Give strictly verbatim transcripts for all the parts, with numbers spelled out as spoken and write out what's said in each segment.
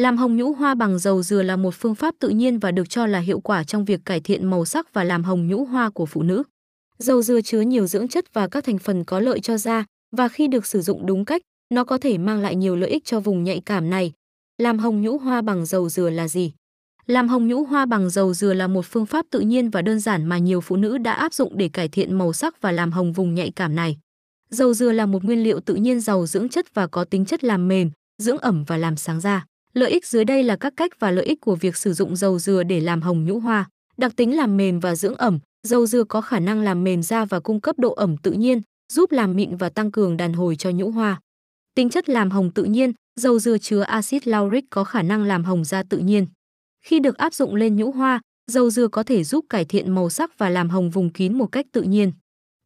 Làm hồng nhũ hoa bằng dầu dừa là một phương pháp tự nhiên và được cho là hiệu quả trong việc cải thiện màu sắc và làm hồng nhũ hoa của phụ nữ. Dầu dừa chứa nhiều dưỡng chất và các thành phần có lợi cho da, và khi được sử dụng đúng cách, nó có thể mang lại nhiều lợi ích cho vùng nhạy cảm này. Làm hồng nhũ hoa bằng dầu dừa là gì? Làm hồng nhũ hoa bằng dầu dừa là một phương pháp tự nhiên và đơn giản mà nhiều phụ nữ đã áp dụng để cải thiện màu sắc và làm hồng vùng nhạy cảm này. Dầu dừa là một nguyên liệu tự nhiên giàu dưỡng chất và có tính chất làm mềm, dưỡng ẩm và làm sáng da. Lợi ích dưới đây là các cách và lợi ích của việc sử dụng dầu dừa để làm hồng nhũ hoa. Đặc tính làm mềm và dưỡng ẩm, dầu dừa có khả năng làm mềm da và cung cấp độ ẩm tự nhiên, giúp làm mịn và tăng cường đàn hồi cho nhũ hoa. Tính chất làm hồng tự nhiên, dầu dừa chứa axit lauric có khả năng làm hồng da tự nhiên. Khi được áp dụng lên nhũ hoa, dầu dừa có thể giúp cải thiện màu sắc và làm hồng vùng kín một cách tự nhiên.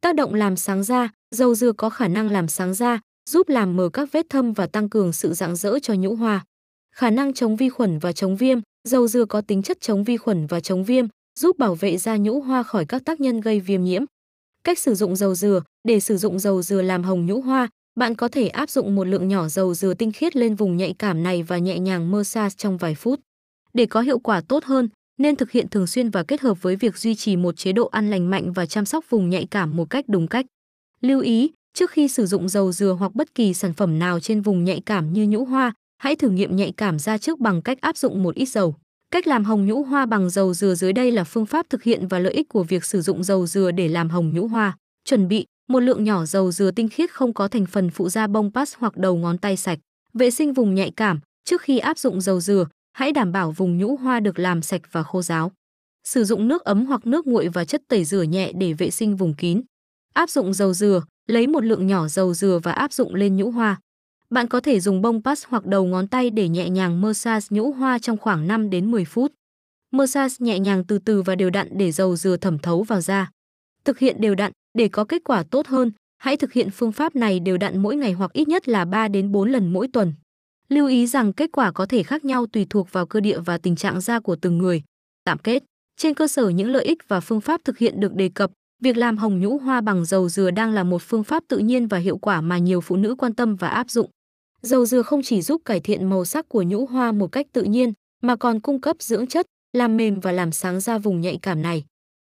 Tác động làm sáng da, dầu dừa có khả năng làm sáng da, giúp làm mờ các vết thâm và tăng cường sự rạng rỡ cho nhũ hoa. Khả năng chống vi khuẩn và chống viêm, dầu dừa có tính chất chống vi khuẩn và chống viêm, giúp bảo vệ da nhũ hoa khỏi các tác nhân gây viêm nhiễm. Cách sử dụng dầu dừa, để sử dụng dầu dừa làm hồng nhũ hoa, bạn có thể áp dụng một lượng nhỏ dầu dừa tinh khiết lên vùng nhạy cảm này và nhẹ nhàng massage trong vài phút. Để có hiệu quả tốt hơn, nên thực hiện thường xuyên và kết hợp với việc duy trì một chế độ ăn lành mạnh và chăm sóc vùng nhạy cảm một cách đúng cách. Lưu ý, trước khi sử dụng dầu dừa hoặc bất kỳ sản phẩm nào trên vùng nhạy cảm như nhũ hoa, hãy thử nghiệm nhạy cảm da trước bằng cách áp dụng một ít dầu. Cách làm hồng nhũ hoa bằng dầu dừa dưới đây là phương pháp thực hiện và lợi ích của việc sử dụng dầu dừa để làm hồng nhũ hoa. Chuẩn bị một lượng nhỏ dầu dừa tinh khiết không có thành phần phụ da bông pass hoặc đầu ngón tay sạch. Vệ sinh vùng nhạy cảm. Trước khi áp dụng dầu dừa, hãy đảm bảo vùng nhũ hoa được làm sạch và khô ráo. Sử dụng nước ấm hoặc nước nguội và chất tẩy rửa nhẹ để vệ sinh vùng kín. Áp dụng dầu dừa, lấy một lượng nhỏ dầu dừa và áp dụng lên nhũ hoa. Bạn có thể dùng bông pass hoặc đầu ngón tay để nhẹ nhàng massage nhũ hoa trong khoảng năm đến mười phút. Massage nhẹ nhàng từ từ và đều đặn để dầu dừa thẩm thấu vào da. Thực hiện đều đặn để có kết quả tốt hơn, hãy thực hiện phương pháp này đều đặn mỗi ngày hoặc ít nhất là ba đến bốn lần mỗi tuần. Lưu ý rằng kết quả có thể khác nhau tùy thuộc vào cơ địa và tình trạng da của từng người. Tạm kết, trên cơ sở những lợi ích và phương pháp thực hiện được đề cập, việc làm hồng nhũ hoa bằng dầu dừa đang là một phương pháp tự nhiên và hiệu quả mà nhiều phụ nữ quan tâm và áp dụng. Dầu dừa không chỉ giúp cải thiện màu sắc của nhũ hoa một cách tự nhiên, mà còn cung cấp dưỡng chất, làm mềm và làm sáng da vùng nhạy cảm này.